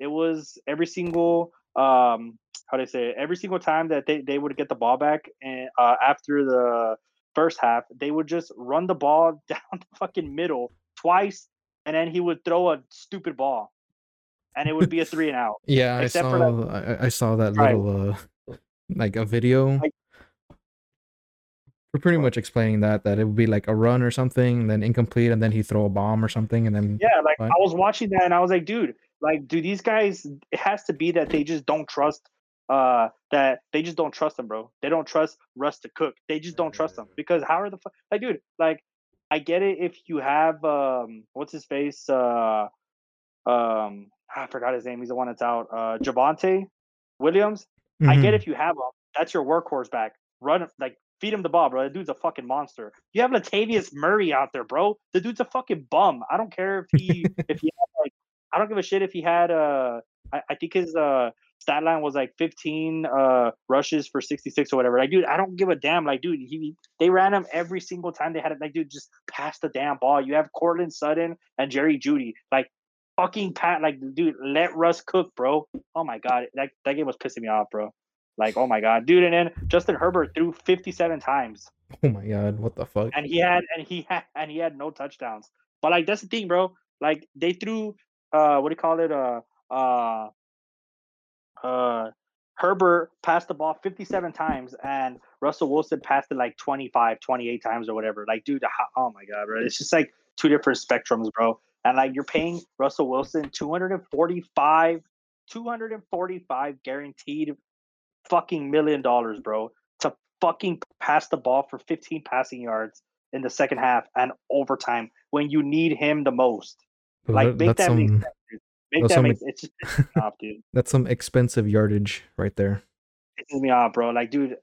it was every single every single time that they would get the ball back and after the first half, they would just run the ball down the fucking middle twice, and then he would throw a stupid ball, and it would be a 3-and-out. Yeah, I saw that little like a video. We're pretty much explaining that it would be like a run or something, then incomplete, and then he throw a bomb or something, and then I was watching that and I was like, dude. Like, do these guys? It has to be that they just don't trust. That they just don't trust them, bro. They don't trust Russ to cook. They just don't trust them because how are the fuck? Like, dude. Like, I get it if you have what's his face? I forgot his name. He's the one that's out. Javonte Williams. Mm-hmm. I get if you have him. That's your workhorse back. Run like feed him the ball, bro. The dude's a fucking monster. You have Latavius Murray out there, bro. The dude's a fucking bum. I don't care if he I don't give a shit if he had I think his stat line was like 15 rushes for 66 or whatever. Like, dude, I don't give a damn. Like, dude, they ran him every single time they had it. Like, dude, just pass the damn ball. You have Cortland Sutton and Jerry Jeudy. Like, fucking like, dude, let Russ cook, bro. Oh my god, that game was pissing me off, bro. Like, oh my god, dude. And then Justin Herbert threw 57 times. Oh my god, what the fuck? And he had no touchdowns. But like, that's the thing, bro. Like, they threw. Herbert passed the ball 57 times, and Russell Wilson passed it like 25, 28 times or whatever. Like, dude, oh my god, bro. It's just like two different spectrums, bro. And like, you're paying Russell Wilson $245 guaranteed fucking $1 million, bro, to fucking pass the ball for 15 passing yards in the second half and overtime when you need him the most. Like, it's just pisses me off, dude. That's some expensive yardage right there. Pisses me off, bro. Like, dude,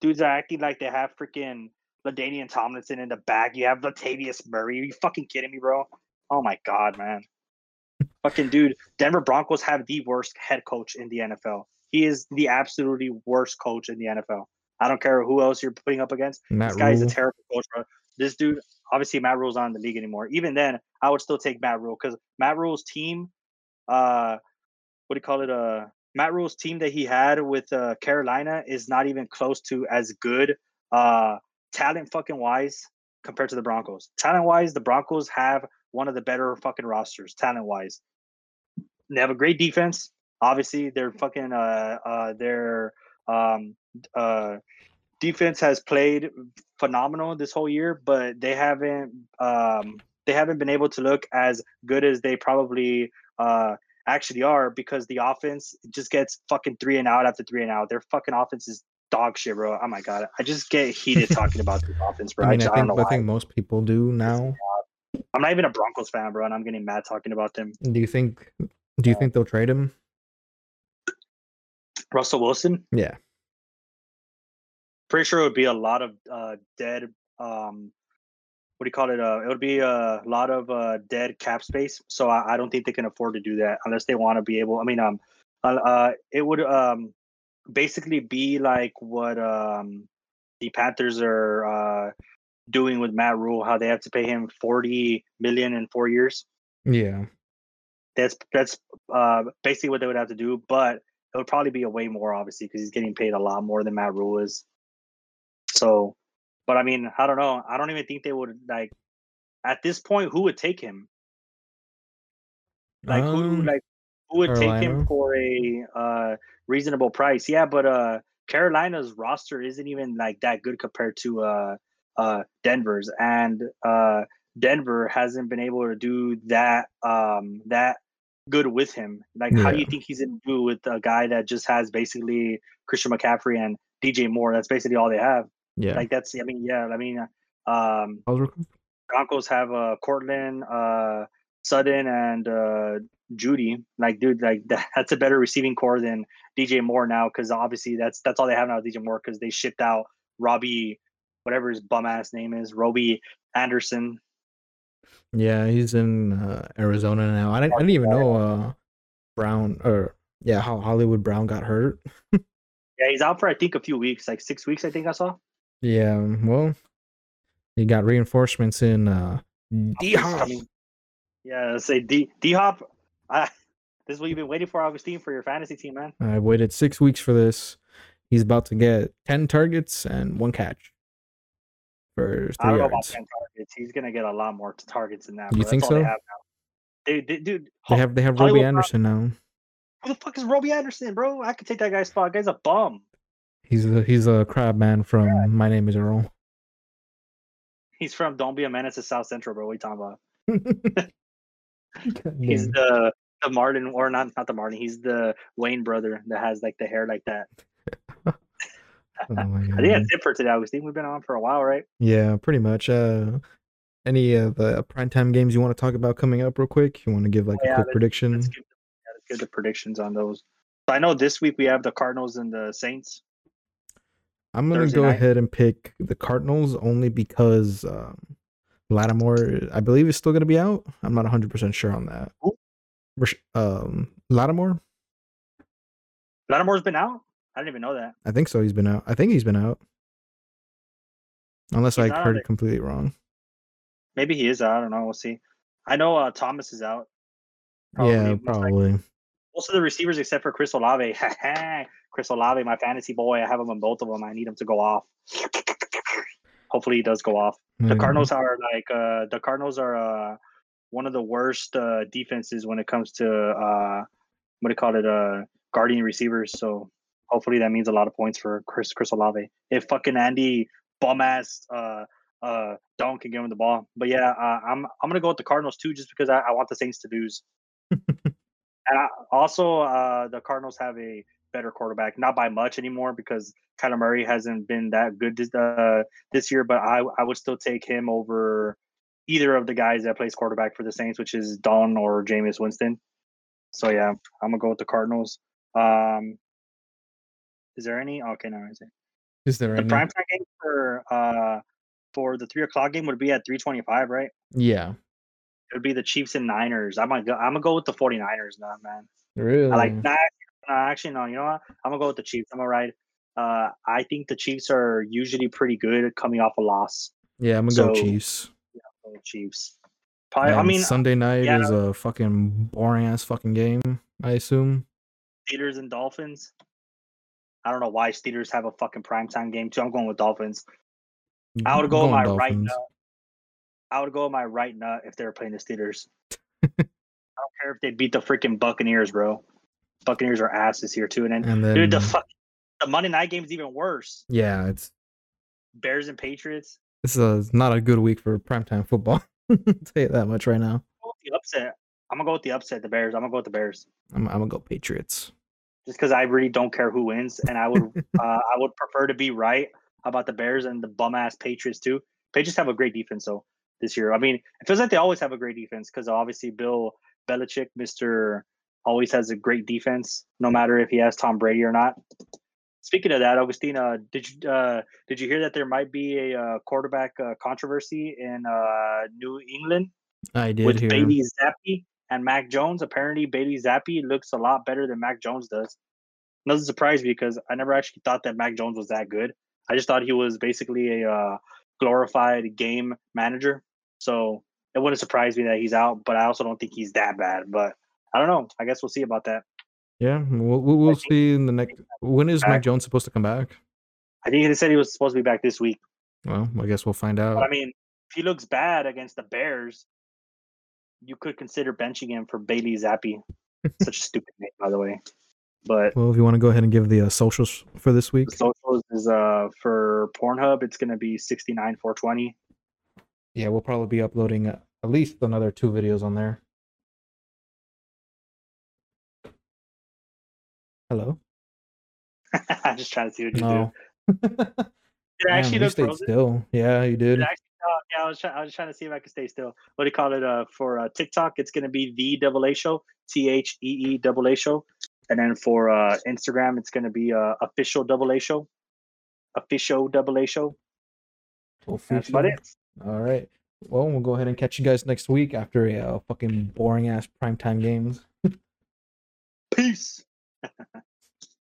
dudes are acting like they have freaking LaDainian Tomlinson in the back. You have Latavius Murray. Are you fucking kidding me, bro? Oh my god, man. Fucking dude, Denver Broncos have the worst head coach in the NFL. He is the absolutely worst coach in the NFL. I don't care who else you're putting up against. This guy is a terrible coach, bro. This dude, obviously, Matt Rule's not in the league anymore. Even then, I would still take Matt Rule because Matt Rule's team, Matt Rule's team that he had with Carolina is not even close to as good talent fucking wise compared to the Broncos. Talent wise, the Broncos have one of the better fucking rosters. Talent wise, they have a great defense. Obviously, their fucking defense has played phenomenal this whole year, but they haven't been able to look as good as they probably actually are because the offense just gets fucking 3-and-out after 3-and-out. Their fucking offense is dog shit, bro. Oh my god, I just get heated talking about the offense, bro. I think most people do now. I'm not even a Broncos fan, bro, and I'm getting mad talking about them. Do you think they'll trade him? Russell Wilson? Yeah. Pretty sure it would be a lot of it would be a lot of dead cap space. So I don't think they can afford to do that unless they want to be able. I mean, it would basically be like what the Panthers are doing with Matt Rule, how they have to pay him $40 million in 4 years. Yeah, that's basically what they would have to do, but it would probably be a way more, obviously, because he's getting paid a lot more than Matt Rule is. So, but I mean, I don't know. I don't even think they would, like, at this point, who would take him? Like who would Carolina. Take him for a reasonable price? Yeah, but Carolina's roster isn't even like that good compared to Denver's, and Denver hasn't been able to do that that good with him. Like, yeah. How do you think he's in do with a guy that just has basically Christian McCaffrey and DJ Moore? That's basically all they have. Yeah, like that's. I mean, yeah. I mean, Broncos have Cortland, Sutton, and Judy. Like, dude, like that's a better receiving core than DJ Moore now, because obviously that's all they have now. DJ Moore, because they shipped out Robbie, whatever his bum ass name is, Robbie Anderson. Yeah, he's in Arizona now. I didn't even know Brown or yeah, how Hollywood Brown got hurt. Yeah, he's out for I think a few weeks, like 6 weeks, I think I saw. Yeah, well, he got reinforcements in D-Hop. I mean, yeah, let's say D-Hop. This is what you've been waiting for, Augustine, for your fantasy team, man. I waited 6 weeks for this. He's about to get 10 targets and one catch. I don't know about 10 targets. He's gonna get a lot more targets than that. You think so? They have Robbie Anderson now. Who the fuck is Robbie Anderson, bro? I could take that guy's spot. Guy's a bum. He's a crab man from My Name Is Earl. He's from Don't Be a Menace to South Central, bro. What are you talking about? He's the Martin, or not the Martin. He's the Wayne brother that has like the hair like that. Oh my God. I think that's it for today, Augustine. We've been on for a while, right? Yeah, pretty much. Any of the primetime games you want to talk about coming up real quick? You want to give a quick prediction? Let's give the predictions on those. So I know this week we have the Cardinals and the Saints. I'm going to go ahead and pick the Cardinals only because Lattimore, I believe, is still going to be out. I'm not 100% sure on that. Lattimore? Lattimore's been out? I didn't even know that. I think so. He's been out. I think he's been out. Unless I heard it completely wrong. Maybe he is out. I don't know. We'll see. I know Thomas is out. Probably. Yeah, probably. Most of the receivers except for Chris Olave. Chris Olave, my fantasy boy. I have him on both of them. I need him to go off. Hopefully he does go off. The Cardinals are one of the worst defenses when it comes to guarding receivers. So hopefully that means a lot of points for Chris Olave. If fucking Andy bum-ass Don can give him the ball. But yeah, I'm going to go with the Cardinals too just because I want the Saints to lose. And also, the Cardinals have a better quarterback. Not by much anymore because Kyler Murray hasn't been that good this year. But I would still take him over either of the guys that plays quarterback for the Saints, which is Don or Jameis Winston. So yeah, I'm going to go with the Cardinals. Is there any? Okay, no, is it? Is there the any? The primetime game for the 3:00 game would be at 3:25, right? Yeah. It would be the Chiefs and Niners. I'm gonna go with the 49ers now, man. Really? No, you know what? I'm gonna go with the Chiefs. I'm gonna ride. I think the Chiefs are usually pretty good coming off a loss. Yeah, I'm gonna go Chiefs. Yeah, I'm gonna go Chiefs. Probably. Man, I mean, Sunday night is a fucking boring ass fucking game. I assume. Steelers and Dolphins. I don't know why Steelers have a fucking primetime game too. I'm going with Dolphins. I would go with my right nut. I would go with my right nut if they were playing the Steelers. I don't care if they beat the freaking Buccaneers, bro. Buccaneers are ass this year too. And then dude, the Monday night game is even worse. Yeah, it's Bears and Patriots. This is not a good week for primetime football. I'll tell you that much right now. I'm gonna go with the upset. The Bears. I'm gonna go with the Bears. I'm gonna go Patriots. Just because I really don't care who wins, and I would I would prefer to be right about the Bears and the bum ass Patriots too. Patriots have a great defense though this year. I mean, it feels like they always have a great defense because obviously Bill Belichick, Mr. always has a great defense, no matter if he has Tom Brady or not. Speaking of that, Augustine, did you hear that there might be a quarterback controversy in New England? I did with Bailey Zappi. And Mac Jones, apparently Bailey Zappi looks a lot better than Mac Jones does. Doesn't surprise me because I never actually thought that Mac Jones was that good. I just thought he was basically a glorified game manager. So it wouldn't surprise me that he's out, but I also don't think he's that bad. But I don't know. I guess we'll see about that. Yeah, we'll see in the next. When is Mac Jones supposed to come back? I think they said he was supposed to be back this week. Well, I guess we'll find out. But, I mean, if he looks bad against the Bears, you could consider benching him for Bailey Zappi. Such a stupid name, by the way. But well, if you want to go ahead and give the socials for this week. The socials is for Pornhub. It's going to be 69,420. Yeah, we'll probably be uploading at least another 2 videos on there. Hello? I'm just trying to see what you do. Did I actually look still? Yeah, you did. I was trying to see if I could stay still. What do you call it? For TikTok, it's going to be The Double A Show, THEE Double A Show. And then for Instagram, it's going to be Official Double A Show. Official Double A Show. Official. That's about it. All right. Well, we'll go ahead and catch you guys next week after a fucking boring ass primetime games. Peace.